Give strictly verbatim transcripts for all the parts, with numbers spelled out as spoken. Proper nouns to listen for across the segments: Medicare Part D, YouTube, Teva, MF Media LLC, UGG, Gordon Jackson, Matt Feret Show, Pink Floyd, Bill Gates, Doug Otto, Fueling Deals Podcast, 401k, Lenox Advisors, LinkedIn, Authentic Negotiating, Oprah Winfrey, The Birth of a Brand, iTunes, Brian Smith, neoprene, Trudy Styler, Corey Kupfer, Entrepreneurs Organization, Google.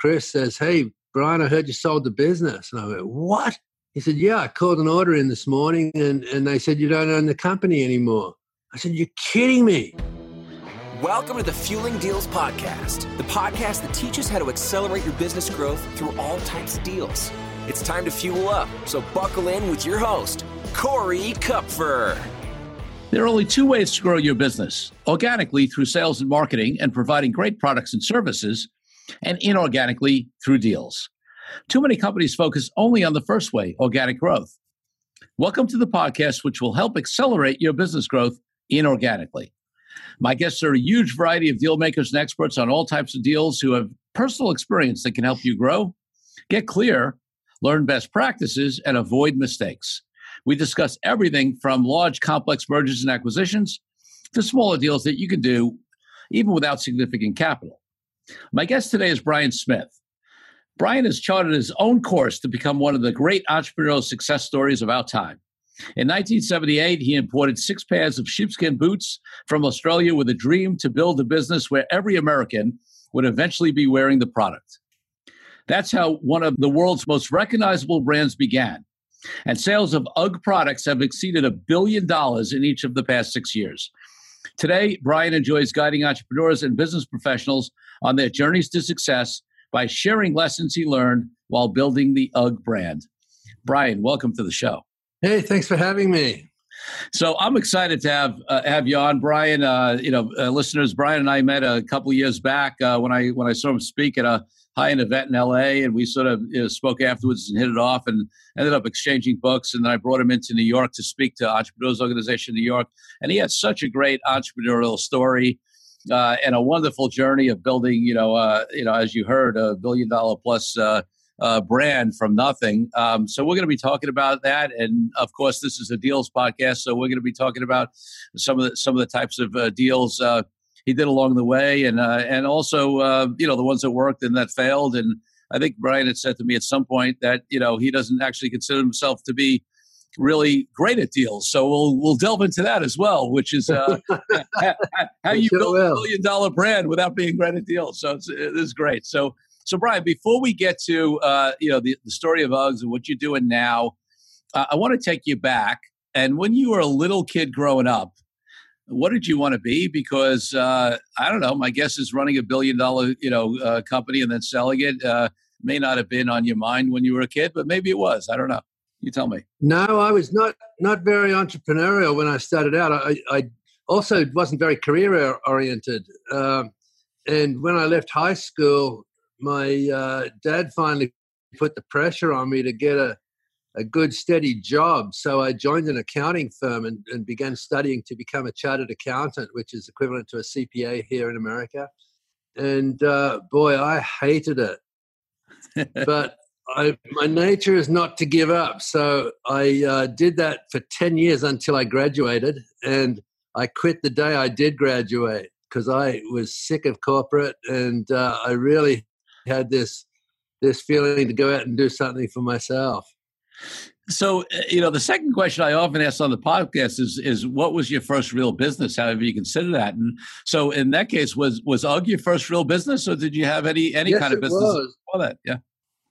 Chris says, "Hey, Brian, I heard you sold the business." And I went, "What?" He said, "Yeah, I called an order in this morning, and, and they said you don't own the company anymore." I said, "You're kidding me." Welcome to the Fueling Deals Podcast, the podcast that teaches how to accelerate your business growth through all types of deals. It's time to fuel up, so buckle in with your host, Corey Kupfer. There are only two ways to grow your business: organically through sales and marketing and providing great products and services, and inorganically through deals. Too many companies focus only on the first way, organic growth. Welcome to the podcast, which will help accelerate your business growth inorganically. My guests are a huge variety of deal makers and experts on all types of deals who have personal experience that can help you grow, get clear, learn best practices, and avoid mistakes. We discuss everything from large, complex mergers and acquisitions to smaller deals that you can do even without significant capital. My guest today is Brian Smith. Brian has charted his own course to become one of the great entrepreneurial success stories of our time. In nineteen seventy-eight, he imported six pairs of sheepskin boots from Australia with a dream to build a business where every American would eventually be wearing the product. That's how one of the world's most recognizable brands began, and sales of UGG products have exceeded a billion dollars in each of the past six years. Today, Brian enjoys guiding entrepreneurs and business professionals on their journeys to success by sharing lessons he learned while building the UGG brand. Brian, welcome to the show. Hey, thanks for having me. So I'm excited to have uh, have you on, Brian. Uh, you know, uh, listeners, Brian and I met a couple of years back uh, when I when I saw him speak at a high-end event in L A, and we sort of you know, spoke afterwards and hit it off, and ended up exchanging books. And then I brought him into New York to speak to Entrepreneurs Organization in New York, and he had such a great entrepreneurial story uh, and a wonderful journey of building, you know, uh, you know, as you heard, a billion-dollar plus. Uh, Uh, brand from nothing. Um, so we're going to be talking about that. And of course, this is a deals podcast. So we're going to be talking about some of the, some of the types of uh, deals uh, he did along the way. And, uh, and also, uh, you know, the ones that worked and that failed. And I think Brian had said to me at some point that, you know, he doesn't actually consider himself to be really great at deals. So we'll, we'll delve into that as well, which is uh, how, how you sure build will. a billion dollar brand without being great at deals. So it's, it is great. So, So, Brian, before we get to uh, you know the, the story of UGGs and what you're doing now, uh, I want to take you back. And when you were a little kid growing up, what did you want to be? Because uh, I don't know. My guess is running a billion dollar you know uh, company and then selling it uh, may not have been on your mind when you were a kid, but maybe it was. I don't know. You tell me. No, I was not not very entrepreneurial when I started out. I, I also wasn't very career oriented. Um, and when I left high school, my uh, dad finally put the pressure on me to get a, a good, steady job. So I joined an accounting firm and, and began studying to become a chartered accountant, which is equivalent to a C P A here in America. And uh, boy, I hated it. But I, my nature is not to give up. So I uh, did that for ten years until I graduated. And I quit the day I did graduate because I was sick of corporate, and uh, I really had this this feeling to go out and do something for myself. So, you know, the second question I often ask on the podcast is, is what was your first real business, however you consider that? And so in that case, was was UGG your first real business, or did you have any, any yes, kind of business was. before that? Yeah.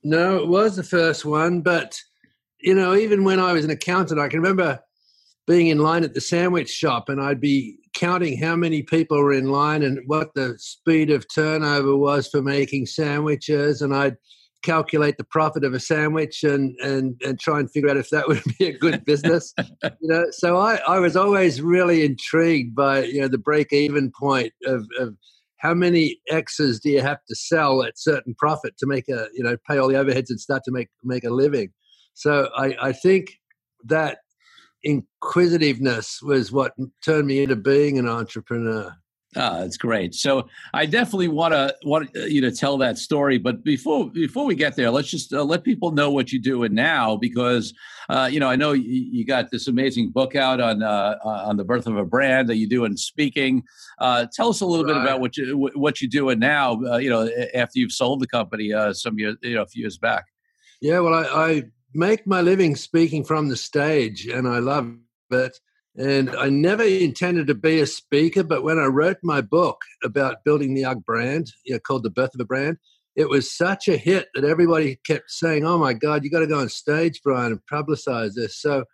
No, it was the first one. But, you know, even when I was an accountant, I can remember being in line at the sandwich shop, and I'd be counting how many people were in line and what the speed of turnover was for making sandwiches. And I'd calculate the profit of a sandwich and, and, and try and figure out if that would be a good business. you know, so I, I was always really intrigued by, you know, the break-even point of, of how many X's do you have to sell at certain profit to make a, you know, pay all the overheads and start to make, make a living. So I, I think that inquisitiveness was what turned me into being an entrepreneur. Ah, that's great. So I definitely want to want you to tell that story. But before before we get there, let's just uh, let people know what you're doing now, because uh, you know I know you, you got this amazing book out on uh, on the birth of a brand that you do in speaking. Uh, tell us a little right. bit about what you what you're doing now. Uh, you know, after you've sold the company uh, some years, you know, a few years back. Yeah, well, I. I make my living speaking from the stage, and I love it. And I never intended to be a speaker, but when I wrote my book about building the UGG brand, you know, called The Birth of a Brand, it was such a hit that everybody kept saying, oh my God, you got to go on stage, Brian, and publicize this. So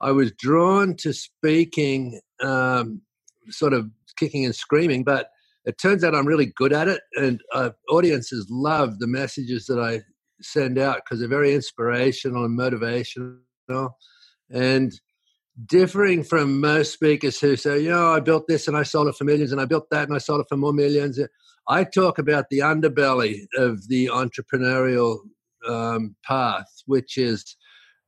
I was drawn to speaking, um, sort of kicking and screaming, but it turns out I'm really good at it, and uh, audiences love the messages that I send out because they're very inspirational and motivational, and differing from most speakers who say, you know, I built this and I sold it for millions, and I built that and I sold it for more millions. I talk about the underbelly of the entrepreneurial um, path, which is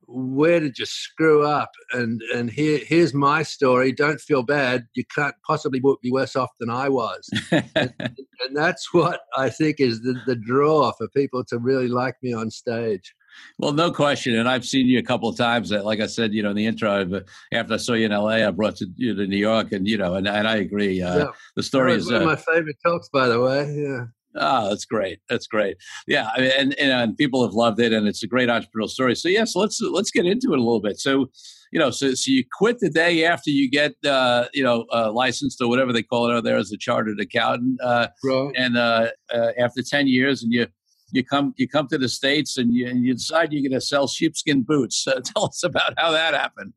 where did you screw up? And and here here's my story. Don't feel bad. You can't possibly be worse off than I was. and, and that's what I think is the, the draw for people to really like me on stage. Well, no question. And I've seen you a couple of times. Like I said, you know, in the intro, I've, after I saw you in L A, I brought you to New York, and, you know, and, and I agree. Uh, yeah. The story is one uh, of my favorite talks, by the way. Yeah. Oh, that's great. That's great. Yeah. I mean, and, and people have loved it, and it's a great entrepreneurial story. So yes, yeah, so let's, let's get into it a little bit. So, you know, so, so you quit the day after you get, uh, you know, uh, licensed or whatever they call it out there as a chartered accountant. Uh, right. And uh, uh, after ten years, and you, You come, you come to the States, and you, and you decide you're going to sell sheepskin boots. So tell us about how that happened.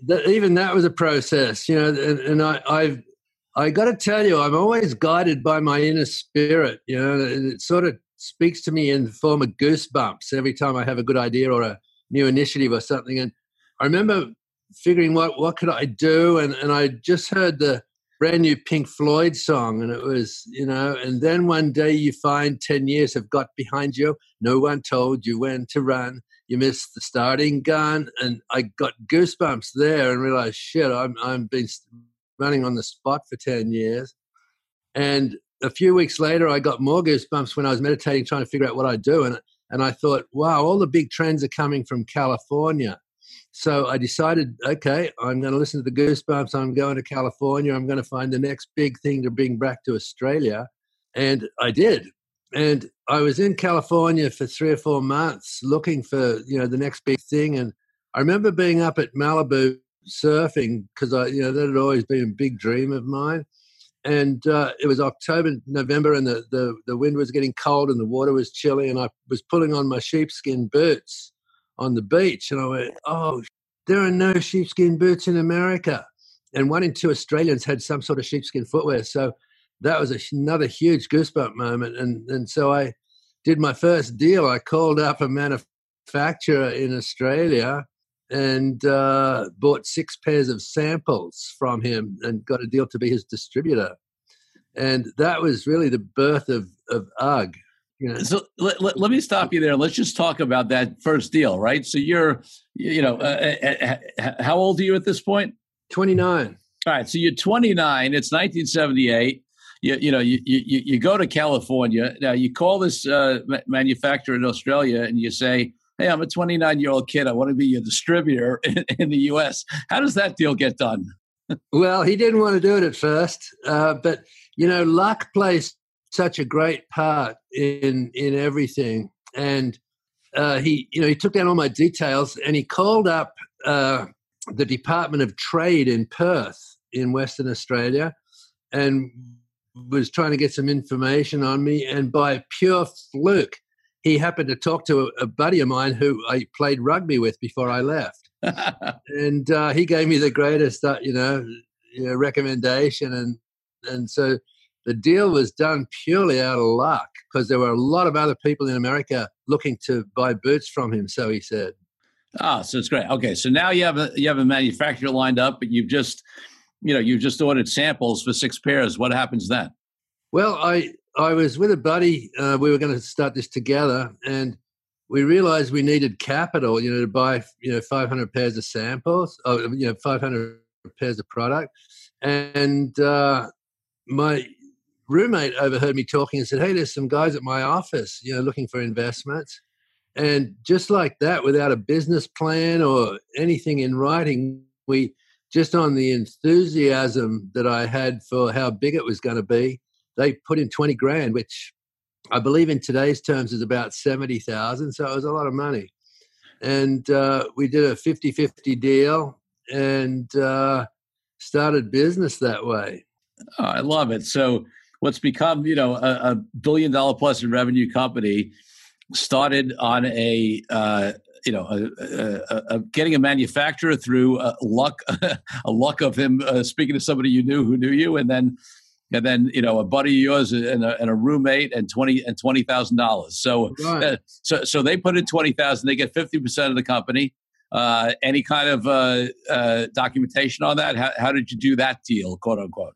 The, even that was a process, you know. And, and I, I've, I got to tell you, I'm always guided by my inner spirit, you know. And it sort of speaks to me in the form of goosebumps every time I have a good idea or a new initiative or something. And I remember figuring what what could I do, and and I just heard the brand new Pink Floyd song, and it was, you know, and then one day you find ten years have got behind you. No one told you when to run. You missed the starting gun. And I got goosebumps there and realized, shit, I'm, I've been running on the spot for ten years. And a few weeks later, I got more goosebumps when I was meditating, trying to figure out what I do. And, and I thought, wow, all the big trends are coming from California. So I decided, okay, I'm going to listen to the goosebumps. I'm going to California. I'm going to find the next big thing to bring back to Australia. And I did. And I was in California for three or four months looking for, you know, the next big thing. And I remember being up at Malibu surfing because I, you know, that had always been a big dream of mine. And uh, it was October, November, and the, the, the wind was getting cold and the water was chilly, and I was pulling on my sheepskin boots on the beach, and I went, oh, there are no sheepskin boots in America. And one in two Australians had some sort of sheepskin footwear. So that was a, another huge goosebump moment. And and so I did my first deal. I called up a manufacturer in Australia and uh, bought six pairs of samples from him and got a deal to be his distributor. And that was really the birth of, of UGG. You know. So let, let, let me stop you there. Let's just talk about that first deal, right? So you're, you know, uh, how old are you at this point? twenty-nine. All right. So you're twenty-nine. It's nineteen seventy-eight. You, you know, you, you you go to California. Now you call this uh, manufacturer in Australia and you say, hey, I'm a twenty-nine-year-old kid. I want to be your distributor in, in the U S. How does that deal get done? Well, he didn't want to do it at first. Uh, but, you know, luck plays such a great part in in everything, and uh, he, you know, he took down all my details, and he called up uh, the Department of Trade in Perth in Western Australia, and was trying to get some information on me. And by pure fluke, he happened to talk to a, a buddy of mine who I played rugby with before I left, and uh, he gave me the greatest, uh, you know, you know, recommendation, and and so. The deal was done purely out of luck because there were a lot of other people in America looking to buy boots from him, so he said. Ah, so it's great. Okay, so now you have a you have a manufacturer lined up, but you've just, you know, you've just ordered samples for six pairs. What happens then? Well, I I was with a buddy. Uh, we were going to start this together, and we realized we needed capital, you know, to buy, you know, five hundred pairs of samples, or, you know, five hundred pairs of product, and uh, my roommate overheard me talking and said, hey, there's some guys at my office, you know, looking for investments. And just like that, without a business plan or anything in writing, we just, on the enthusiasm that I had for how big it was going to be, they put in twenty grand, which I believe in today's terms is about seventy thousand. So it was a lot of money. And uh, we did a fifty-fifty deal and uh, started business that way. Oh, I love it. So what's become, you know, a, a billion dollar plus in revenue company started on a, uh, you know, a, a, a, a getting a manufacturer through uh, luck, a luck of him uh, speaking to somebody you knew who knew you, and then, and then you know, a buddy of yours and a, and a roommate and twenty and twenty thousand dollars. So, right. uh, so, so they put in twenty thousand. They get fifty percent of the company. Uh, any kind of uh, uh, documentation on that? How, how did you do that deal, quote unquote?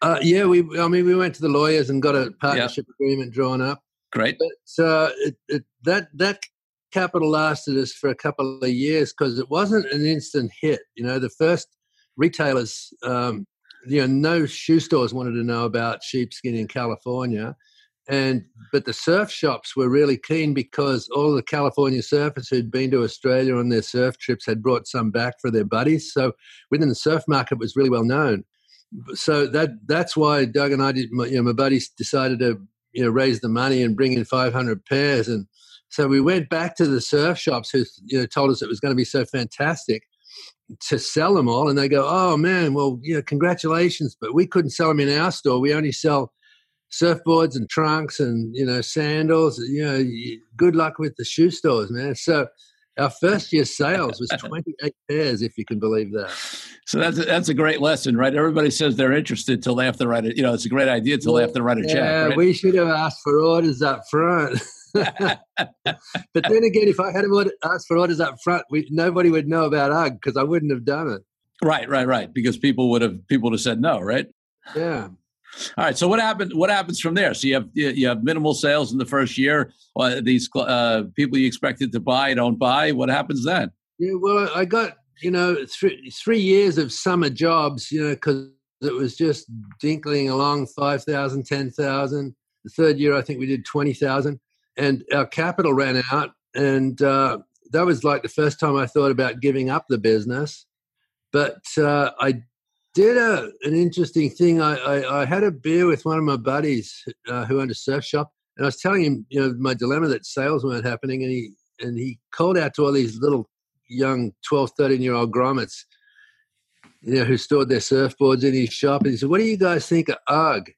Uh, yeah, we. I mean, we went to the lawyers and got a partnership yep. agreement drawn up. Great. But uh, it, it, that that capital lasted us for a couple of years because it wasn't an instant hit. You know, the first retailers, um, you know, no shoe stores wanted to know about sheepskin in California, and but the surf shops were really keen because all the California surfers who'd been to Australia on their surf trips had brought some back for their buddies. So within the surf market, it was really well known. So that that's why Doug and I, did, you know, my buddies decided to, you know, raise the money and bring in five hundred pairs. And so we went back to the surf shops who, you know, told us it was going to be so fantastic to sell them all. And they go, oh man, well, you know, congratulations, but we couldn't sell them in our store. We only sell surfboards and trunks and, you know, sandals, you know, good luck with the shoe stores, man. So our first year sales was twenty-eight pairs, if you can believe that. So that's a, that's a great lesson, right? Everybody says they're interested till after write it. You know, it's a great idea till yeah, after write a check. Yeah, right? We should have asked for orders up front. But then again, if I had asked for orders up front, we, nobody would know about U G G because I wouldn't have done it. Right, right, right. Because people would have people would have said no, right? Yeah. All right. So what happened? What happens from there? So you have you have minimal sales in the first year. Uh, these uh, people you expected to buy don't buy. What happens then? Yeah. Well, I got you know three three years of summer jobs. You know, because it was just dinkling along five thousand, ten thousand. The third year, I think we did twenty thousand, and our capital ran out. And uh, that was like the first time I thought about giving up the business, but uh, I. Did a, an interesting thing. I, I, I had a beer with one of my buddies uh, who owned a surf shop, and I was telling him, you know, my dilemma that sales weren't happening, and he and he called out to all these little young twelve, thirteen-year-old grommets, you know, who stored their surfboards in his shop, and he said, what do you guys think of U G G?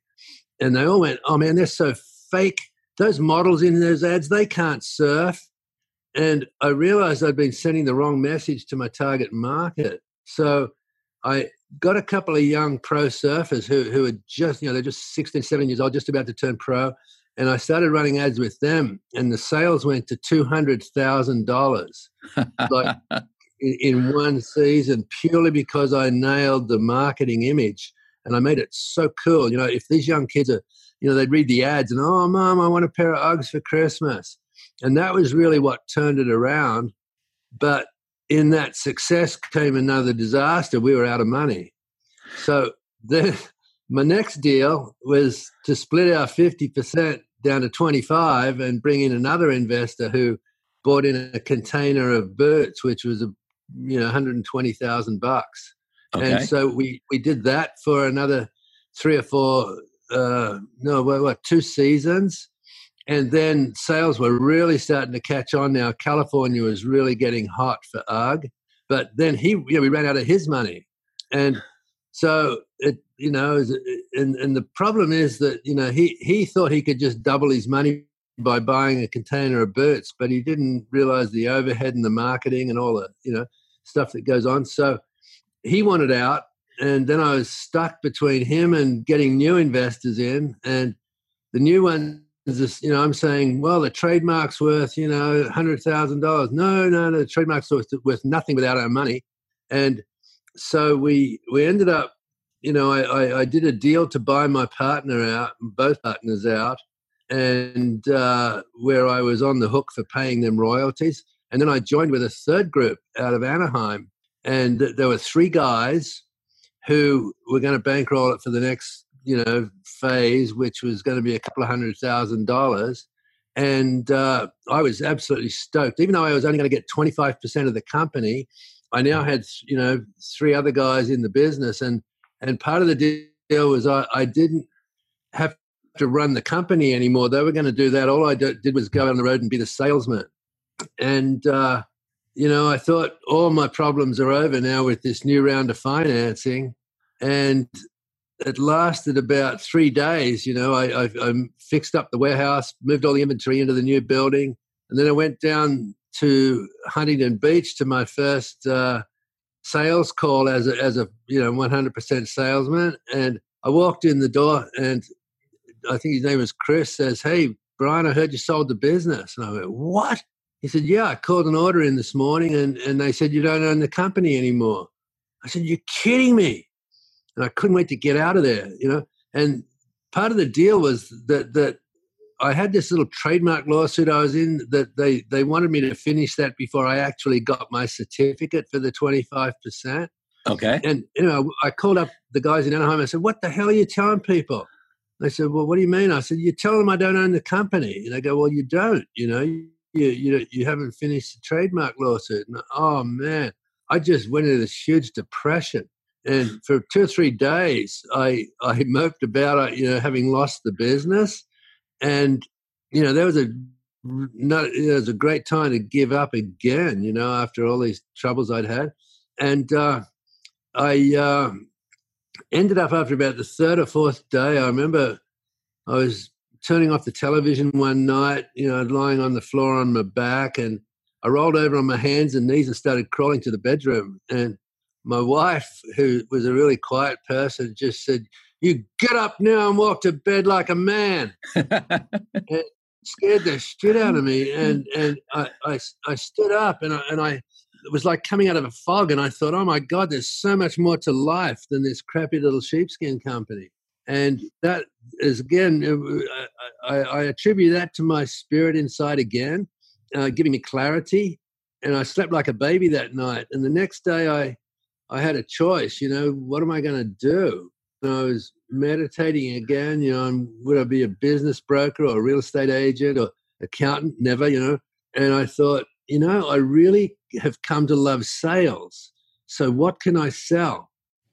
And they all went, oh, man, they're so fake. Those models in those ads, they can't surf. And I realized I'd been sending the wrong message to my target market. So I got a couple of young pro surfers who who are just, you know, they're just sixteen, seventeen years old, just about to turn pro. And I started running ads with them, and the sales went to two hundred thousand dollars like in, in one season, purely because I nailed the marketing image. And I made it so cool. You know, if these young kids are, you know, they'd read the ads and, oh, Mom, I want a pair of U Ggs for Christmas. And that was really what turned it around. But in that success came another disaster. We were out of money. So then my next deal was to split our fifty percent down to twenty-five and bring in another investor who bought in a container of boots, which was, a, you know, one hundred twenty thousand bucks. Okay. And so we, we did that for another three or four, uh, no, what, what, two seasons. And then sales were really starting to catch on now. California was really getting hot for U G G. But then he, you know, we ran out of his money. And so, it, you know, and, and the problem is that, you know, he, he thought he could just double his money by buying a container of boots, but he didn't realize the overhead and the marketing and all the, you know, stuff that goes on. So he wanted out. And then I was stuck between him and getting new investors in. And the new one, this, you know, I'm saying, well, the trademark's worth, you know, one hundred thousand dollars. No, no, no, the trademark's worth, worth nothing without our money. And so we we ended up, you know, I, I, I did a deal to buy my partner out, both partners out, and uh, where I was on the hook for paying them royalties. And then I joined with a third group out of Anaheim, and th- there were three guys who were going to bankroll it for the next, you know, phase, which was going to be a couple of hundred thousand dollars. And uh, I was absolutely stoked. Even though I was only going to get twenty-five percent of the company, I now had, you know, three other guys in the business. And, and part of the deal was I, I didn't have to run the company anymore. They were going to do that. All I did was go on the road and be the salesman. And, uh, you know, I thought all my problems are over now with this new round of financing. And it lasted about three days. You know, I, I, I fixed up the warehouse, moved all the inventory into the new building, and then I went down to Huntington Beach to my first uh, sales call as a, as a you know one hundred percent salesman. And I walked in the door, and I think his name was Chris. Says, "Hey, Brian, I heard you sold the business." And I went, "What?" He said, "Yeah, I called an order in this morning, and and they said you don't own the company anymore." I said, "You're kidding me!" And I couldn't wait to get out of there, you know. And part of the deal was that that I had this little trademark lawsuit I was in that they they wanted me to finish that before I actually got my certificate for the twenty-five percent. Okay. And you know, I called up the guys in Anaheim. I said, "What the hell are you telling people?" They said, "Well, what do you mean?" I said, "You tell them I don't own the company." And they go, "Well, you don't. You know, you you you haven't finished the trademark lawsuit." And oh man, I just went into this huge depression. And for two or three days, I, I moped about, you know, having lost the business. And, you know, there was a, not, it was a great time to give up again, you know, after all these troubles I'd had. And uh, I uh, ended up after about the third or fourth day, I remember I was turning off the television one night, you know, lying on the floor on my back, and I rolled over on my hands and knees and started crawling to the bedroom. And my wife, who was a really quiet person, just said, "You get up now and walk to bed like a man." It scared the shit out of me. And and I, I, I stood up, and I, and I it was like coming out of a fog. And I thought, oh, my God, there's so much more to life than this crappy little sheepskin company. And that is, again, it, I, I attribute that to my spirit inside again, uh, giving me clarity. And I slept like a baby that night. And the next day I... I had a choice, you know, what am I going to do? And I was meditating again, you know, would I be a business broker or a real estate agent or accountant? Never, you know. And I thought, you know, I really have come to love sales. So what can I sell?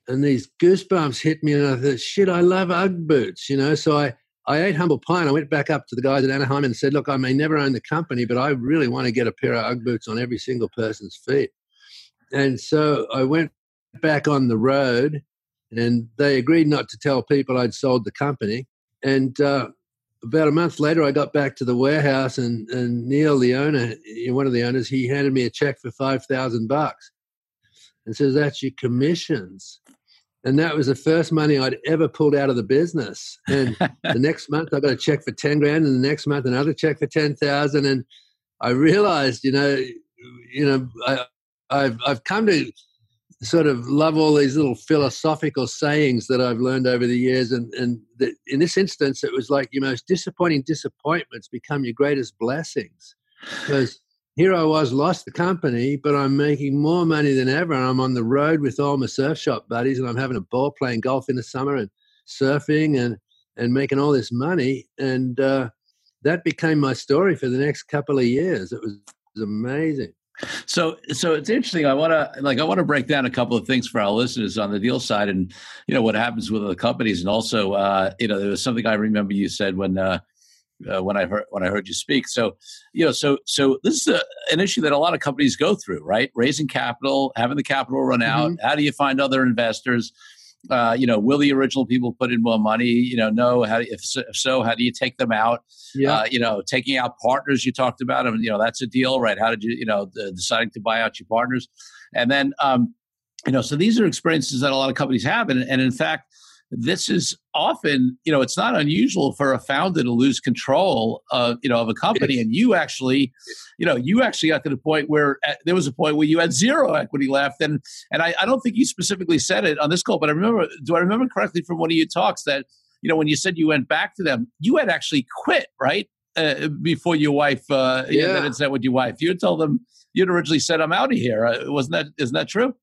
And these goosebumps hit me, and I thought, shit, I love Ugg boots, you know. So I, I ate humble pie, and I went back up to the guys at Anaheim and said, look, I may never own the company, but I really want to get a pair of Ugg boots on every single person's feet. And so I went back on the road, and they agreed not to tell people I'd sold the company. And uh, about a month later, I got back to the warehouse, and, and Neil, the owner, one of the owners, he handed me a check for five thousand bucks and says, that's your commissions. And that was the first money I'd ever pulled out of the business. And the next month I got a check for ten grand, and the next month another check for ten thousand. And I realized, you know, you know, I, I've, I've come to sort of love all these little philosophical sayings that I've learned over the years. And, and the, in this instance, it was like your most disappointing disappointments become your greatest blessings. Because here I was, lost the company, but I'm making more money than ever. And I'm on the road with all my surf shop buddies, and I'm having a ball playing golf in the summer and surfing and, and making all this money. And uh, that became my story for the next couple of years. It was, it was amazing. So, so it's interesting. I want to like I want to break down a couple of things for our listeners on the deal side, and you know what happens with the companies, and also uh, you know there was something I remember you said when uh, uh, when I heard when I heard you speak. So, you know, so so this is a, an issue that a lot of companies go through, right? Raising capital, having the capital run out. Mm-hmm. How do you find other investors? Uh, you know, will the original people put in more money? You know, no. How do, if, so, if so, how do you take them out? Yeah. Uh, you know, taking out partners, you talked about. I mean, you know, that's a deal, right? How did you, you know, the, deciding to buy out your partners, and then, um, you know, so these are experiences that a lot of companies have, and, and in fact, this is often, you know, it's not unusual for a founder to lose control, of, you know, of a company, and you actually, you know, you actually got to the point where uh, there was a point where you had zero equity left, and and I, I don't think you specifically said it on this call, but I remember, do I remember correctly from one of your talks that, you know, when you said you went back to them, you had actually quit, right? Uh, before your wife, uh, yeah. You had that incident with your wife. You had told them, you'd originally said, I'm out of here. Uh, wasn't that, isn't that true?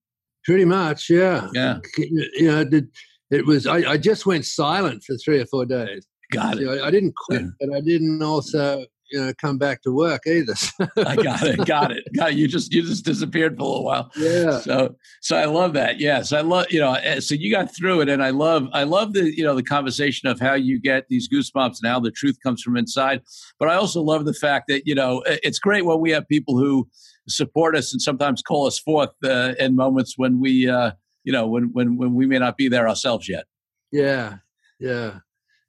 Pretty much, yeah. Yeah. You know, did, it was, I, I just went silent for three or four days. Got it. You know, I, I didn't quit, yeah. But I didn't also, you know, come back to work either. So. I got it. Got it. Got it. You just, you just disappeared for a little while. Yeah. So, so I love that. Yes. Yeah. So I love, you know, so you got through it, and I love, I love the, you know, the conversation of how you get these goosebumps and how the truth comes from inside. But I also love the fact that, you know, it's great when we have people who support us and sometimes call us forth uh, in moments when we, uh, you know, when, when, when we may not be there ourselves yet. Yeah, yeah.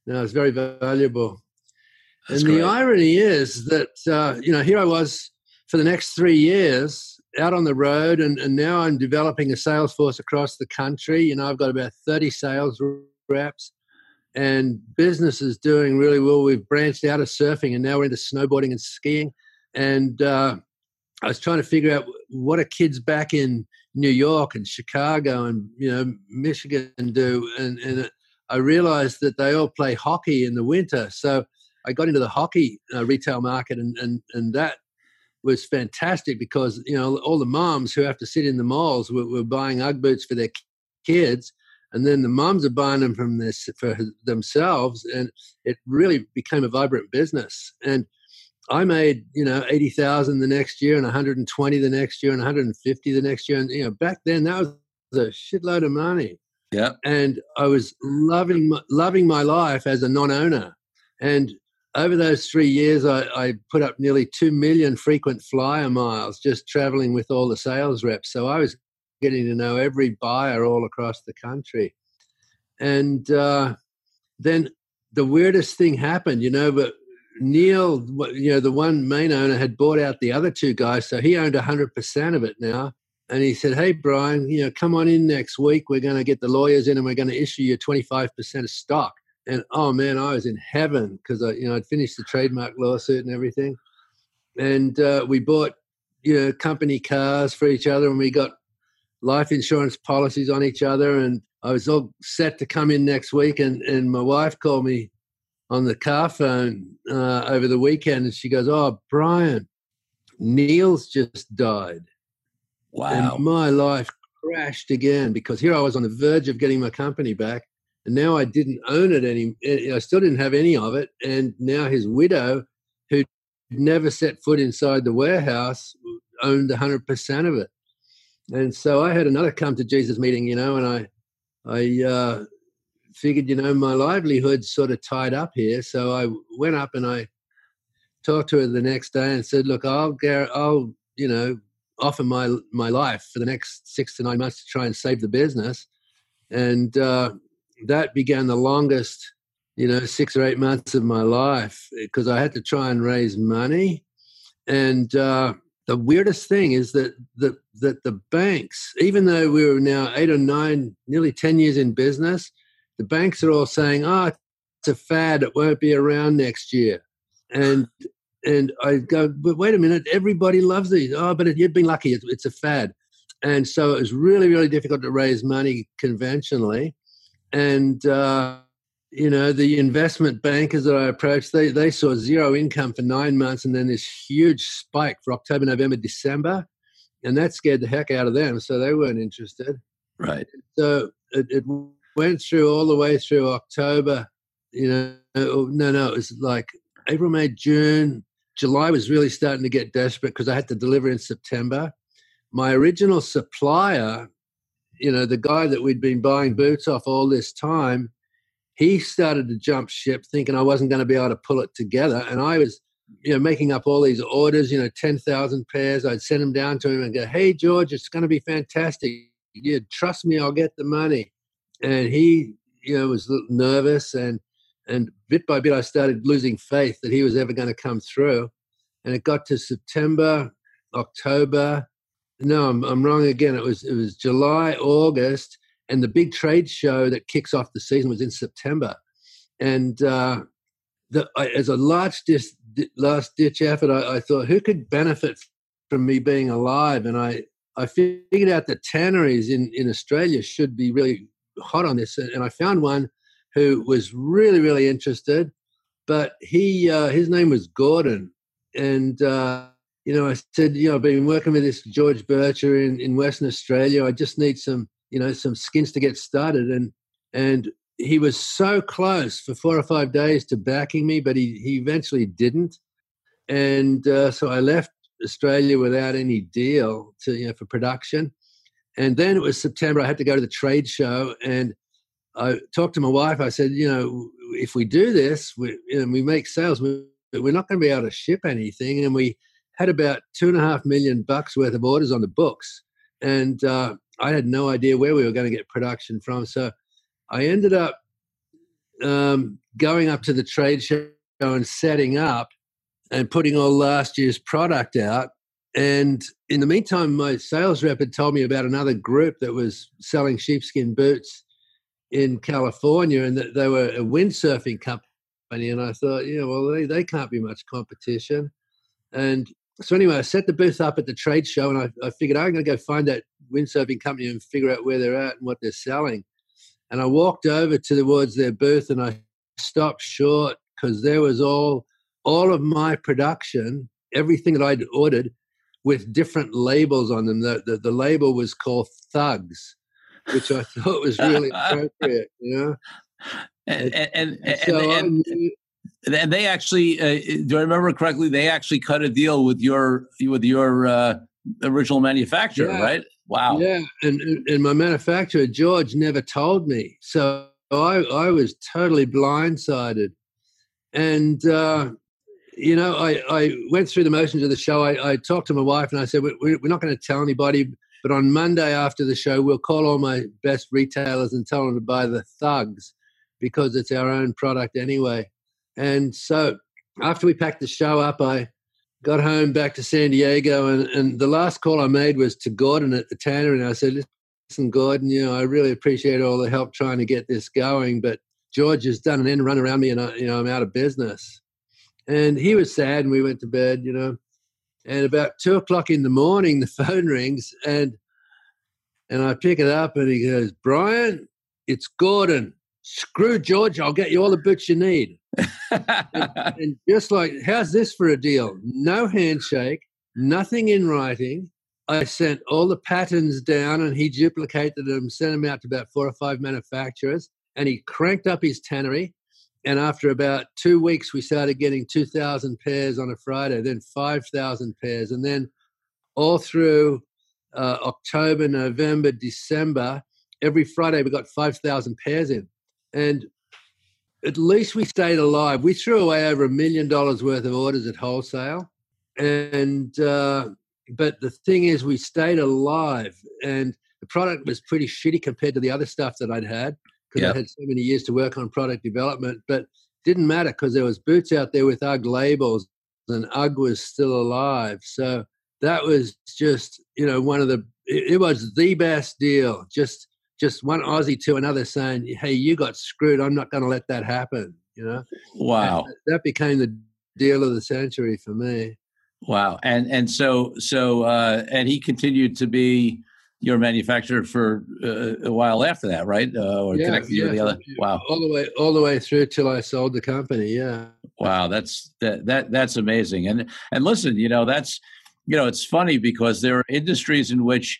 No, it's very valuable. That's and great. The irony is that, uh, you know, here I was for the next three years out on the road, and, and now I'm developing a sales force across the country. You know, I've got about thirty sales reps, and business is doing really well. We've branched out of surfing, and now we're into snowboarding and skiing. And uh, I was trying to figure out, what are kids back in New York and Chicago and, you know, Michigan do? And, and I realized that they all play hockey in the winter. So I got into the hockey uh, retail market, and, and, and that was fantastic because, you know, all the moms who have to sit in the malls were, were buying UGG boots for their kids. And then the moms are buying them from this for themselves. And it really became a vibrant business. And I made, you know, eighty thousand the next year, and one hundred twenty the next year, and one hundred fifty the next year. And, you know, back then that was a shitload of money. Yeah. And I was loving, loving my life as a non-owner. And over those three years, I, I put up nearly two million frequent flyer miles just traveling with all the sales reps. So I was getting to know every buyer all across the country. And uh, then the weirdest thing happened, you know, but Neil, you know, the one main owner, had bought out the other two guys, so he owned one hundred percent of it now. And he said, hey, Brian, you know, come on in next week. We're going to get the lawyers in, and we're going to issue you twenty-five percent of stock. And, oh, man, I was in heaven because, you know, I'd finished the trademark lawsuit and everything. And uh, we bought, you know, company cars for each other, and we got life insurance policies on each other. And I was all set to come in next week, and, and my wife called me on the car phone uh, over the weekend, and she goes, oh, Brian, Neil's just died. Wow. And my life crashed again, because here I was on the verge of getting my company back, and now I didn't own it any. I still didn't have any of it. And now his widow, who never set foot inside the warehouse, owned one hundred percent of it. And so I had another come to Jesus meeting, you know, and I, I, uh, figured, you know, my livelihood's sort of tied up here. So I went up and I talked to her the next day and said, look, I'll, gar- I'll you know, offer my my life for the next six to nine months to try and save the business. And uh, that began the longest, you know, six or eight months of my life, because I had to try and raise money. And uh, the weirdest thing is that the, that the banks, even though we were now eight or nine, nearly ten years in business, the banks are all saying, oh, it's a fad, it won't be around next year. And and I go, but wait a minute, everybody loves these. Oh, but it, you've been lucky, it's, it's a fad. And so it was really, really difficult to raise money conventionally. And, uh, you know, the investment bankers that I approached, they, they saw zero income for nine months and then this huge spike for October, November, December. And that scared the heck out of them, so they weren't interested. Right. So it... it went through all the way through October, you know, no, no, it was like April, May, June. July was really starting to get desperate because I had to deliver in September. My original supplier, you know, the guy that we'd been buying boots off all this time, he started to jump ship thinking I wasn't going to be able to pull it together. And I was, you know, making up all these orders, you know, ten thousand pairs. I'd send them down to him and go, hey, George, it's going to be fantastic. You trust me, I'll get the money. And he, you know, was nervous, and and bit by bit I started losing faith that he was ever going to come through. And it got to September, October. No, I'm, I'm wrong again. It was it was July, August, and the big trade show that kicks off the season was in September. And uh, the, I, as a large dis, last ditch effort, I, I thought, who could benefit from me being alive? And I I figured out that tanneries in in Australia should be really hot on this, and I found one who was really, really interested. But he, uh, his name was Gordon, and uh, you know, I said, you know, I've been working with this George Bircher in, in Western Australia. I just need some, you know, some skins to get started. And and he was so close for four or five days to backing me, but he he eventually didn't. And uh, so I left Australia without any deal to you know for production. And then it was September. I had to go to the trade show, and I talked to my wife. I said, you know, if we do this we, and we make sales, we, we're not going to be able to ship anything. And we had about two and a half million bucks worth of orders on the books. And uh, I had no idea where we were going to get production from. So I ended up um, going up to the trade show and setting up and putting all last year's product out. And in the meantime, my sales rep had told me about another group that was selling sheepskin boots in California, and that they were a windsurfing company. And I thought, yeah, well, they, they can't be much competition. And so anyway, I set the booth up at the trade show, and I, I figured I'm going to go find that windsurfing company and figure out where they're at and what they're selling. And I walked over towards their booth, and I stopped short because there was all all of my production, everything that I'd ordered, with different labels on them. The, the, the label was called Thugs, which I thought was really appropriate, you know? And, and, and, and, so and, and, and they actually, uh, do I remember correctly, they actually cut a deal with your with your uh, original manufacturer, yeah. right? Wow. Yeah, and, and my manufacturer, George, never told me. So I, I was totally blindsided. And... Uh, You know, I, I went through the motions of the show. I, I talked to my wife and I said, we're, we're not going to tell anybody, but on Monday after the show, we'll call all my best retailers and tell them to buy the Thugs because it's our own product anyway. And so after we packed the show up, I got home back to San Diego, and, and the last call I made was to Gordon at the tannery. And I said, listen, Gordon, you know, I really appreciate all the help trying to get this going, but George has done an end run around me, and I, you know, I'm out of business. And he was sad, and we went to bed, you know. And about two o'clock in the morning, the phone rings, and and I pick it up, and he goes, Brian, it's Gordon. Screw George, I'll get you all the boots you need. and, and just like, how's this for a deal? No handshake, nothing in writing. I sent all the patterns down, and he duplicated them, sent them out to about four or five manufacturers, and he cranked up his tannery. And after about two weeks, we started getting two thousand pairs on a Friday, then five thousand pairs. And then all through uh, October, November, December, every Friday we got five thousand pairs in. And at least we stayed alive. We threw away over a million dollars worth of orders at wholesale. And uh, but the thing is, we stayed alive. And the product was pretty shitty compared to the other stuff that I'd had. Yep. I had so many years to work on product development, but didn't matter because there was boots out there with U G G labels, and U G G was still alive. So that was just, you know, one of the, it, it was the best deal. Just, just one Aussie to another saying, hey, you got screwed. I'm not going to let that happen. You know? Wow. And that became the deal of the century for me. Wow. And, and so, so, uh, and he continued to be your manufacturer for uh, a while after that, right? Uh, or yeah, connected yeah, to the other. Wow. All the way, all the way through till I sold the company. Yeah. Wow. That's, that, that, that's amazing. And, and listen, you know, that's, you know, it's funny because there are industries in which,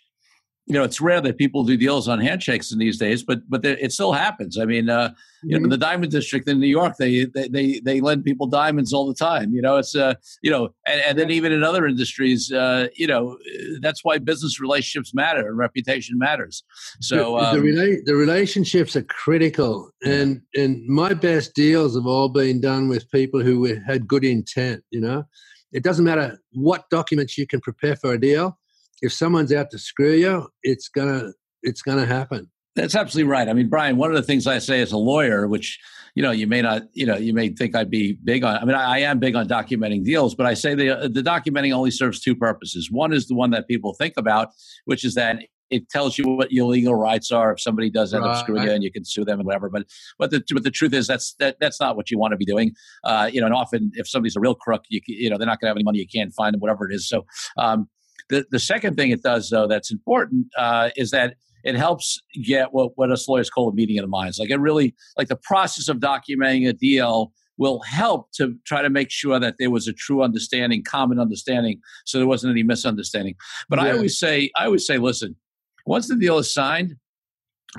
you know, it's rare that people do deals on handshakes in these days, but, but it still happens. I mean, uh, you mm-hmm. know, the diamond district in New York, they, they, they, they lend people diamonds all the time, you know, it's, uh, you know, and, and then even in other industries, uh, you know, that's why business relationships matter and reputation matters. So, um, the, the, rela- the relationships are critical, and, yeah. and my best deals have all been done with people who had good intent. You know, it doesn't matter what documents you can prepare for a deal. If someone's out to screw you, it's gonna it's gonna happen. That's absolutely right. I mean, Brian, one of the things I say as a lawyer, which you know you may not, you know, you may think I'd be big on. I mean, I, I am big on documenting deals, but I say the the documenting only serves two purposes. One is the one that people think about, which is that it tells you what your legal rights are if somebody does end up screwing you, and you can sue them and whatever. But but the but the truth is that's that, that's not what you want to be doing. Uh, you know, and often if somebody's a real crook, you you know they're not going to have any money. You can't find them, whatever it is. So. Um, The the second thing it does, though, that's important uh, is that it helps get what, what us lawyers call a meeting of the minds. Like it really, like the process of documenting a deal will help to try to make sure that there was a true understanding, common understanding, so there wasn't any misunderstanding. But yeah. I always say, I always say, listen, once the deal is signed,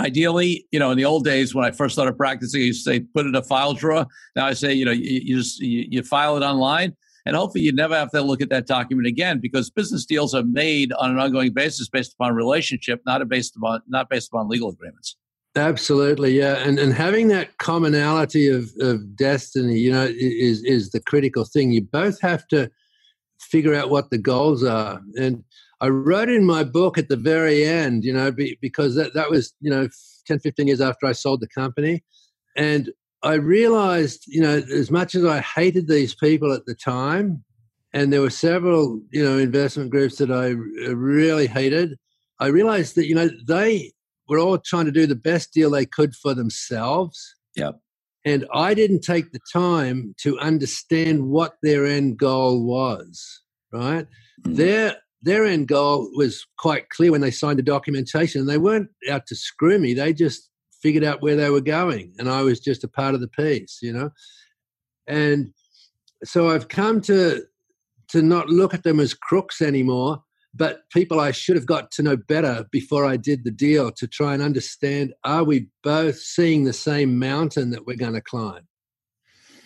ideally, you know, in the old days when I first started practicing, I used to say, put it in a file drawer. Now I say, you know, you, you just you, you file it online. And hopefully you never have to look at that document again, because business deals are made on an ongoing basis based upon relationship, not based upon not based upon legal agreements. Absolutely, yeah. And and having that commonality of, of destiny, you know, is is the critical thing. You both have to figure out what the goals are. And I wrote in my book at the very end, you know, because that, that was, you know, ten, fifteen years after I sold the company. And I realized, you know, as much as I hated these people at the time, and there were several, you know, investment groups that I really hated, I realized that, you know, they were all trying to do the best deal they could for themselves. Yep. And I didn't take the time to understand what their end goal was, right? Mm-hmm. Their their end goal was quite clear when they signed the documentation. They weren't out to screw me. They just figured out where they were going, and I was just a part of the piece, you know? And so I've come to to not look at them as crooks anymore, but people I should have got to know better before I did the deal, to try and understand, are we both seeing the same mountain that we're going to climb?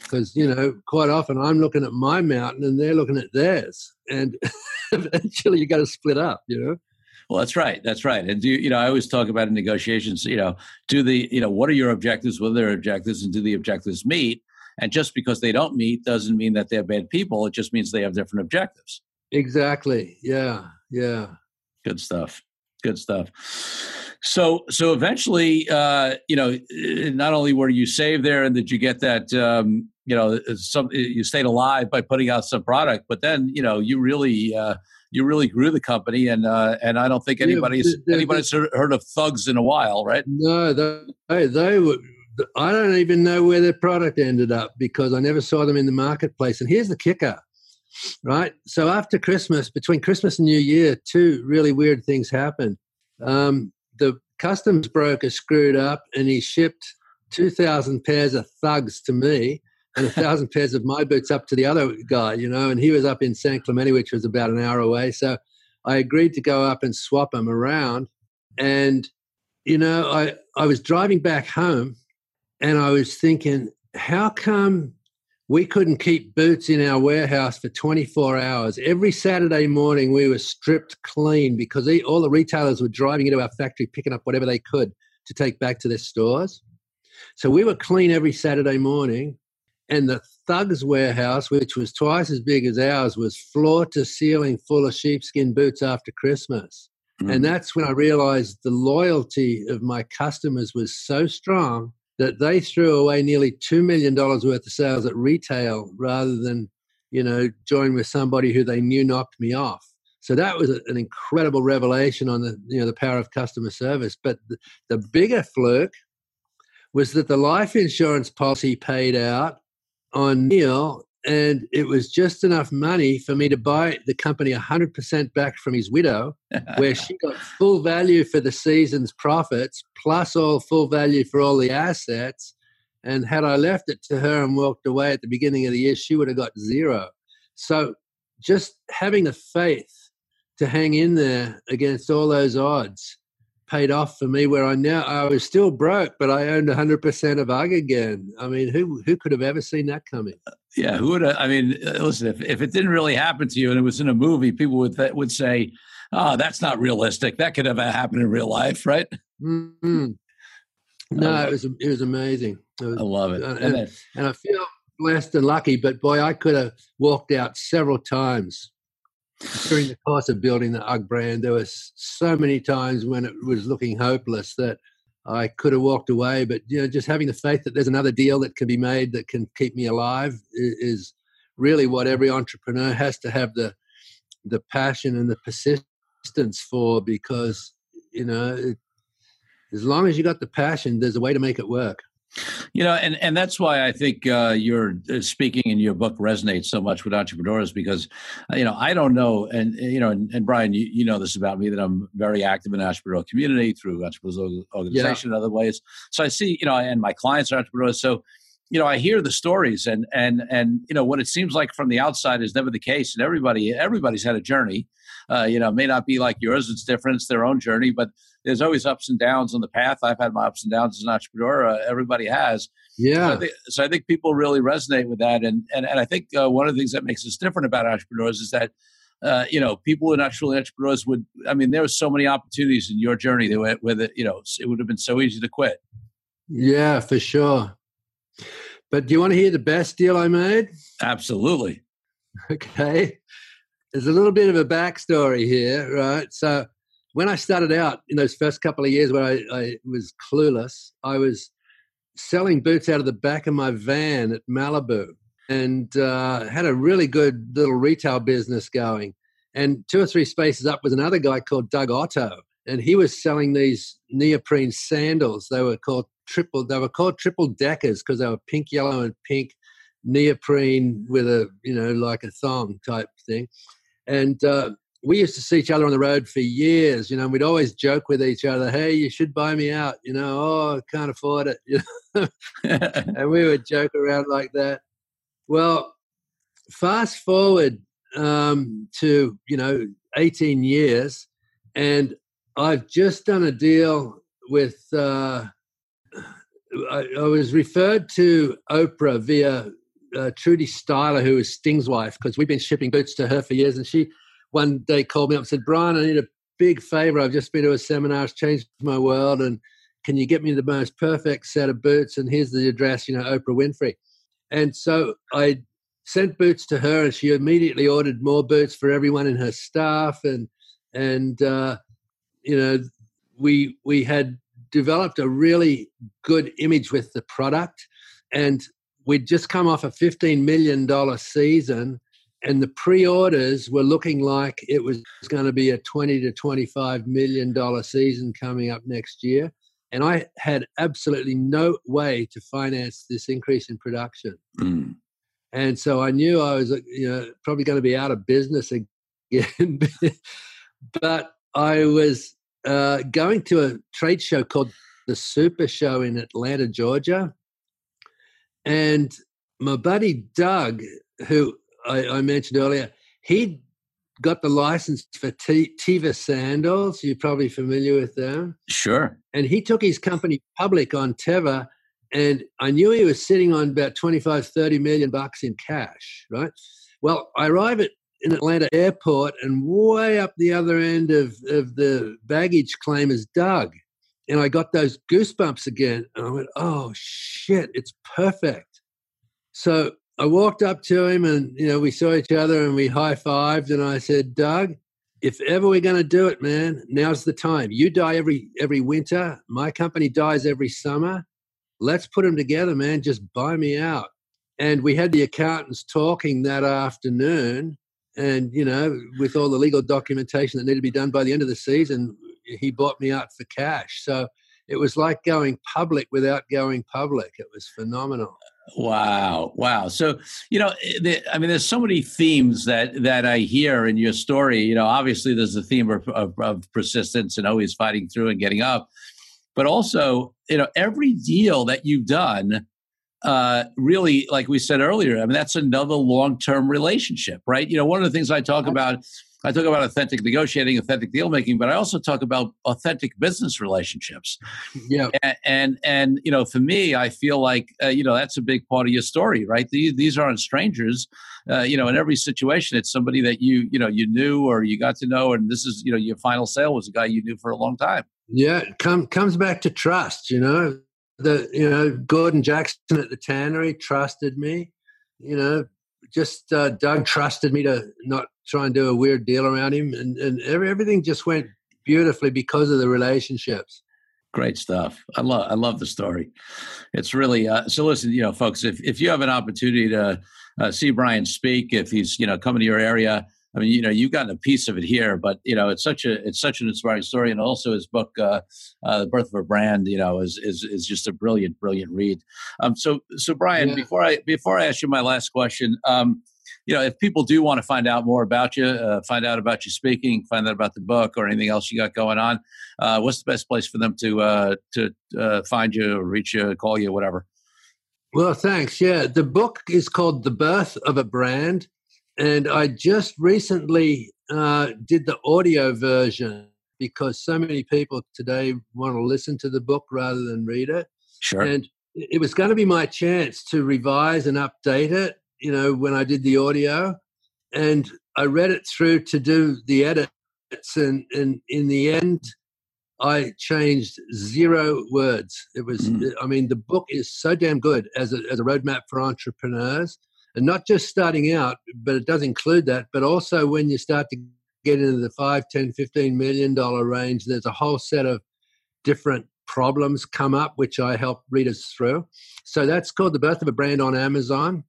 Because, you know, quite often I'm looking at my mountain and they're looking at theirs. And eventually you got to split up, you know? Well, that's right. That's right. And, do you, you know, I always talk about in negotiations, you know, do the, you know, what are your objectives? What are their objectives? And do the objectives meet? And just because they don't meet doesn't mean that they're bad people. It just means they have different objectives. Exactly. Yeah. Yeah. Good stuff. Good stuff. So, so eventually, uh, you know, not only were you saved there and did you get that, um, you know, some, you stayed alive by putting out some product, but then, you know, you really, uh, you really grew the company. And, uh, and I don't think anybody's, yeah, they're, anybody's they're, heard of thugs in a while, right? No, they, they were, I don't even know where their product ended up because I never saw them in the marketplace. And here's the kicker. Right. So after Christmas, between Christmas and New Year, two really weird things happened. Um, the customs broker screwed up and he shipped two thousand pairs of thugs to me and one thousand pairs of my boots up to the other guy, you know, and he was up in San Clemente, which was about an hour away. So I agreed to go up and swap them around. And, you know, I, I was driving back home and I was thinking, how come we couldn't keep boots in our warehouse for twenty-four hours? Every Saturday morning, we were stripped clean because all the retailers were driving into our factory, picking up whatever they could to take back to their stores. So we were clean every Saturday morning, and the thugs' warehouse, which was twice as big as ours, was floor to ceiling full of sheepskin boots after Christmas. Mm-hmm. And that's when I realized the loyalty of my customers was so strong that they threw away nearly two million dollars worth of sales at retail rather than, you know, join with somebody who they knew knocked me off. So that was an incredible revelation on the, you know, the power of customer service. But the, the bigger fluke was that the life insurance policy paid out on Neil, and it was just enough money for me to buy the company one hundred percent back from his widow, where she got full value for the season's profits, plus all full value for all the assets. And had I left it to her and walked away at the beginning of the year, she would have got zero. So just having the faith to hang in there against all those odds paid off for me, where I now I was still broke, but I owned one hundred percent of U G G again. I mean, who who could have ever seen that coming? Yeah, who would have? I mean, listen, if, if it didn't really happen to you and it was in a movie, people would th- would say, oh, that's not realistic. That could have happened in real life, right? Mm-hmm. No, it was it was amazing. It was, I love it. And, and, and I feel blessed and lucky, but boy, I could have walked out several times during the course of building the U G G brand. There were so many times when it was looking hopeless that I could have walked away, but you know, just having the faith that there's another deal that can be made that can keep me alive is really what every entrepreneur has to have the the passion and the persistence for, because you know, it, as long as you got the passion, there's a way to make it work. You know, and, and that's why I think uh, your speaking in your book resonates so much with entrepreneurs, because, you know, I don't know. And, you know, and, and Brian, you, you know this about me, that I'm very active in the entrepreneurial community through Entrepreneurs Organization yeah. and other ways. So I see, you know, and my clients are entrepreneurs. So, you know, I hear the stories and, and, and, you know, what it seems like from the outside is never the case. And everybody, everybody's had a journey, uh, you know, it may not be like yours. It's different. It's their own journey, but there's always ups and downs on the path. I've had my ups and downs as an entrepreneur. Uh, everybody has. Yeah. So I, think, so I think people really resonate with that. And, and, and I think uh, one of the things that makes us different about entrepreneurs is that, uh, you know, people who are not truly entrepreneurs would, I mean, there were so many opportunities in your journey that went with it, you know, it would have been so easy to quit. Yeah, for sure. But do you want to hear the best deal I made? Absolutely. Okay. There's a little bit of a backstory here, right? So when I started out in those first couple of years where I, I was clueless, I was selling boots out of the back of my van at Malibu, and uh, had a really good little retail business going. And two or three spaces up was another guy called Doug Otto, and he was selling these neoprene sandals. They were called triple. They were called triple deckers because they were pink, yellow, and pink neoprene with a you know like a thong type thing. And uh, we used to see each other on the road for years, you know. And we'd always joke with each other, "Hey, you should buy me out," you know. "Oh, I can't afford it," you know. And we would joke around like that. Well, fast forward um, to, you know, eighteen years, and I've just done a deal with, uh, I, I was referred to Oprah via uh, Trudy Styler, who is Sting's wife, because we've been shipping boots to her for years. And she one day called me up and said, "Brian, I need a big favor. I've just been to a seminar. It's changed my world. And can you get me the most perfect set of boots? And here's the address, you know, Oprah Winfrey." And so I sent boots to her, and she immediately ordered more boots for everyone in her staff. And, and uh, you know, we we had developed a really good image with the product. And we'd just come off a fifteen million dollars season, and the pre-orders were looking like it was going to be a twenty to twenty-five million dollars season coming up next year. And I had absolutely no way to finance this increase in production. Mm. And so I knew I was you know, probably going to be out of business again. But I was uh, going to a trade show called the Super Show in Atlanta, Georgia. And my buddy Doug, who I, I mentioned earlier, he got the license for T- Teva sandals. You're probably familiar with them. Sure. And he took his company public on Teva, and I knew he was sitting on about twenty-five, thirty million bucks in cash, right? Well, I arrive at in Atlanta airport, and way up the other end of, of the baggage claim is Doug. And I got those goosebumps again, and I went, "Oh, shit, it's perfect." So I walked up to him, and, you know, we saw each other and we high-fived, and I said, "Doug, if ever we're going to do it, man, now's the time. You die every every winter. My company dies every summer. Let's put them together, man. Just buy me out." And we had the accountants talking that afternoon, and, you know, with all the legal documentation that needed to be done by the end of the season, he bought me out for cash. So it was like going public without going public. It was phenomenal. Wow. Wow. So, you know, the, I mean, there's so many themes that, that I hear in your story. You know, obviously there's the theme of, of, of persistence and always fighting through and getting up, but also, you know, every deal that you've done, uh, really, like we said earlier, I mean, that's another long-term relationship, right? You know, one of the things I talk about, I talk about authentic negotiating, authentic deal making, but I also talk about authentic business relationships. Yeah, and and, and you know, for me, I feel like uh, you know that's a big part of your story, right? These these aren't strangers. Uh, you know, in every situation, it's somebody that you you know you knew or you got to know, and this is you know your final sale was a guy you knew for a long time. Yeah, it come comes back to trust. You know, the you know Gordon Jackson at the tannery trusted me. You know, just uh, Doug trusted me to not try and do a weird deal around him, and, and every, everything just went beautifully because of the relationships. Great stuff. I love, I love the story. It's really, uh, so listen, you know, folks, if, if you have an opportunity to uh, see Brian speak, if he's, you know, coming to your area, I mean, you know, you've gotten a piece of it here, but you know, it's such a, it's such an inspiring story. And also his book, uh, uh, The Birth of a Brand, you know, is, is, is just a brilliant, brilliant read. Um, so, so Brian, yeah. before I, before I ask you my last question, um, you know, if people do want to find out more about you, uh, find out about you speaking, find out about the book or anything else you got going on, uh, what's the best place for them to uh, to uh, find you, or reach you, call you, whatever? Well, thanks. Yeah, the book is called The Birth of a Brand, and I just recently uh, did the audio version because so many people today want to listen to the book rather than read it. Sure. And it was going to be my chance to revise and update it, you know, when I did the audio, and I read it through to do the edits. And, and in the end, I changed zero words. It was, mm. I mean, the book is so damn good as a, as a roadmap for entrepreneurs, and not just starting out, but it does include that. But also when you start to get into the five, ten, fifteen million dollar range, there's a whole set of different problems come up, which I help readers through. So that's called The Birth of a Brand on Amazon.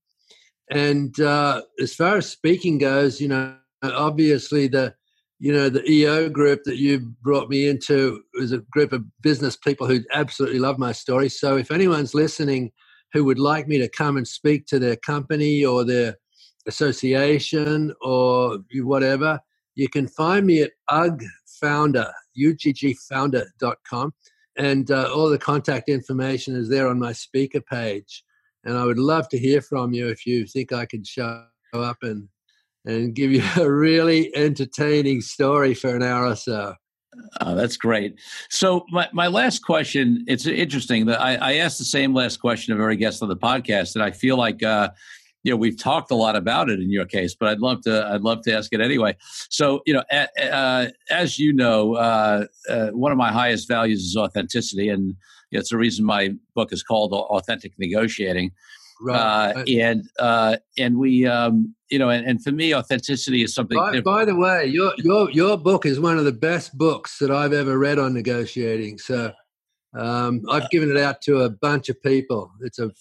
And uh, as far as speaking goes, you know, obviously the, you know, the E O group that you brought me into is a group of business people who absolutely love my story. So if anyone's listening who would like me to come and speak to their company or their association or whatever, you can find me at U G G founder dot com, and uh, all the contact information is there on my speaker page. And I would love to hear from you if you think I could show up and and give you a really entertaining story for an hour or so. Oh, that's great. So my, my last question, it's interesting that I, I asked the same last question of every guest on the podcast, and I feel like uh, you know, we've talked a lot about it in your case, but I'd love to I'd love to ask it anyway. So, you know, a, uh, as you know, uh, uh, one of my highest values is authenticity, and it's the reason my book is called Authentic Negotiating. Right. Uh, and uh, and we, um, you know, and, and for me, authenticity is something. By, by the way, your your your book is one of the best books that I've ever read on negotiating. So um, I've given it out to a bunch of people. It's a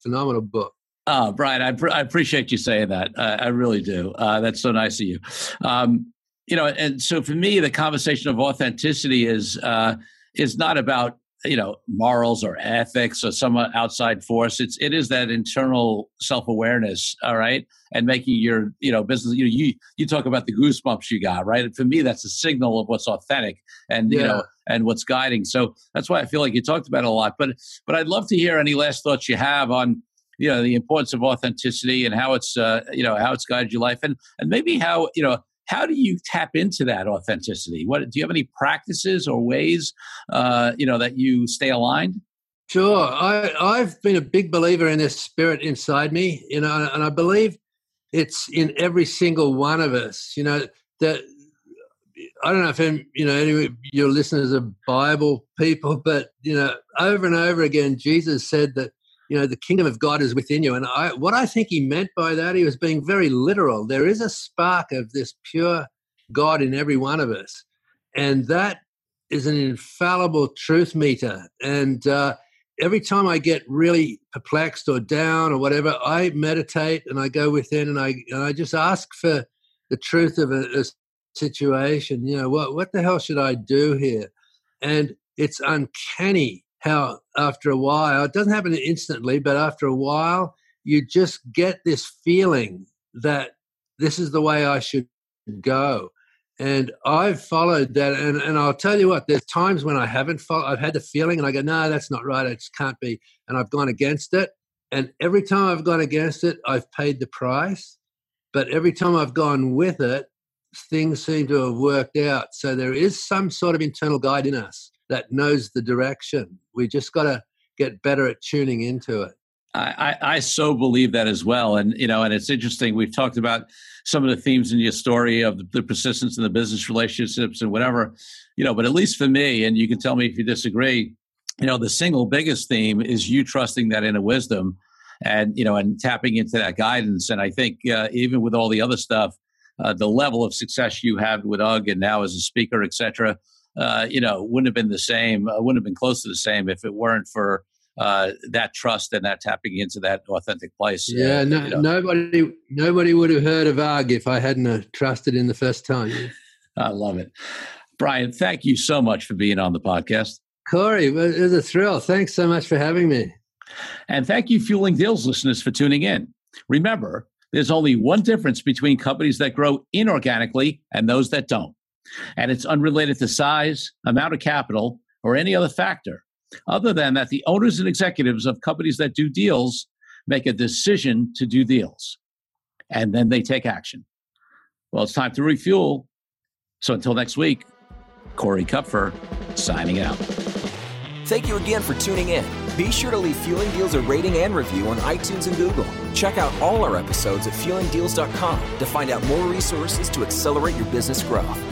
phenomenal book. Oh, Brian, I, pr- I appreciate you saying that. Uh, I really do. Uh, that's so nice of you. Um, you know, and so for me, the conversation of authenticity is uh, is not about, you know, morals or ethics or some outside force. It's, it is that internal self-awareness. All right. And making your, you know, business, you know, you, you talk about the goosebumps you got, right? And for me, that's a signal of what's authentic and, yeah. you know, and what's guiding. So that's why I feel like you talked about it a lot, but, but I'd love to hear any last thoughts you have on, you know, the importance of authenticity and how it's, uh, you know, how it's guided your life, and, and maybe how, you know, how do you tap into that authenticity? What, do you have any practices or ways, uh, you know, that you stay aligned? Sure. I, I've been a big believer in this spirit inside me, you know, and I believe it's in every single one of us. You know, that I don't know if any, you know, any of your listeners are Bible people, but, you know, over and over again, Jesus said that, you know, the kingdom of God is within you. And I, what I think he meant by that, he was being very literal. There is a spark of this pure God in every one of us. And that is an infallible truth meter. And uh, every time I get really perplexed or down or whatever, I meditate and I go within and I and I just ask for the truth of a, a situation. You know, what, what the hell should I do here? And it's uncanny how after a while, it doesn't happen instantly, but after a while, you just get this feeling that this is the way I should go. And I've followed that. And, and I'll tell you what, there's times when I haven't followed, I've had the feeling and I go, no, that's not right. It just can't be. And I've gone against it. And every time I've gone against it, I've paid the price. But every time I've gone with it, things seem to have worked out. So there is some sort of internal guide in us that knows the direction. We just got to get better at tuning into it. I, I, I so believe that as well. And, you know, and it's interesting, we've talked about some of the themes in your story of the, the persistence in the business relationships and whatever, you know, but at least for me, and you can tell me if you disagree, you know, the single biggest theme is you trusting that inner wisdom and, you know, and tapping into that guidance. And I think uh, even with all the other stuff, uh, the level of success you have with U G G and now as a speaker, et cetera, Uh, you know, wouldn't have been the same, uh, wouldn't have been close to the same if it weren't for uh, that trust and that tapping into that authentic place. Yeah, uh, no, you know. nobody nobody would have heard of U G G if I hadn't uh, trusted in the first time. I love it. Brian, thank you so much for being on the podcast. Corey, it was a thrill. Thanks so much for having me. And thank you, Fueling Deals listeners, for tuning in. Remember, there's only one difference between companies that grow inorganically and those that don't. And it's unrelated to size, amount of capital, or any other factor, other than that the owners and executives of companies that do deals make a decision to do deals, and then they take action. Well, it's time to refuel. So until next week, Corey Kupfer signing out. Thank you again for tuning in. Be sure to leave Fueling Deals a rating and review on iTunes and Google. Check out all our episodes at fueling deals dot com to find out more resources to accelerate your business growth.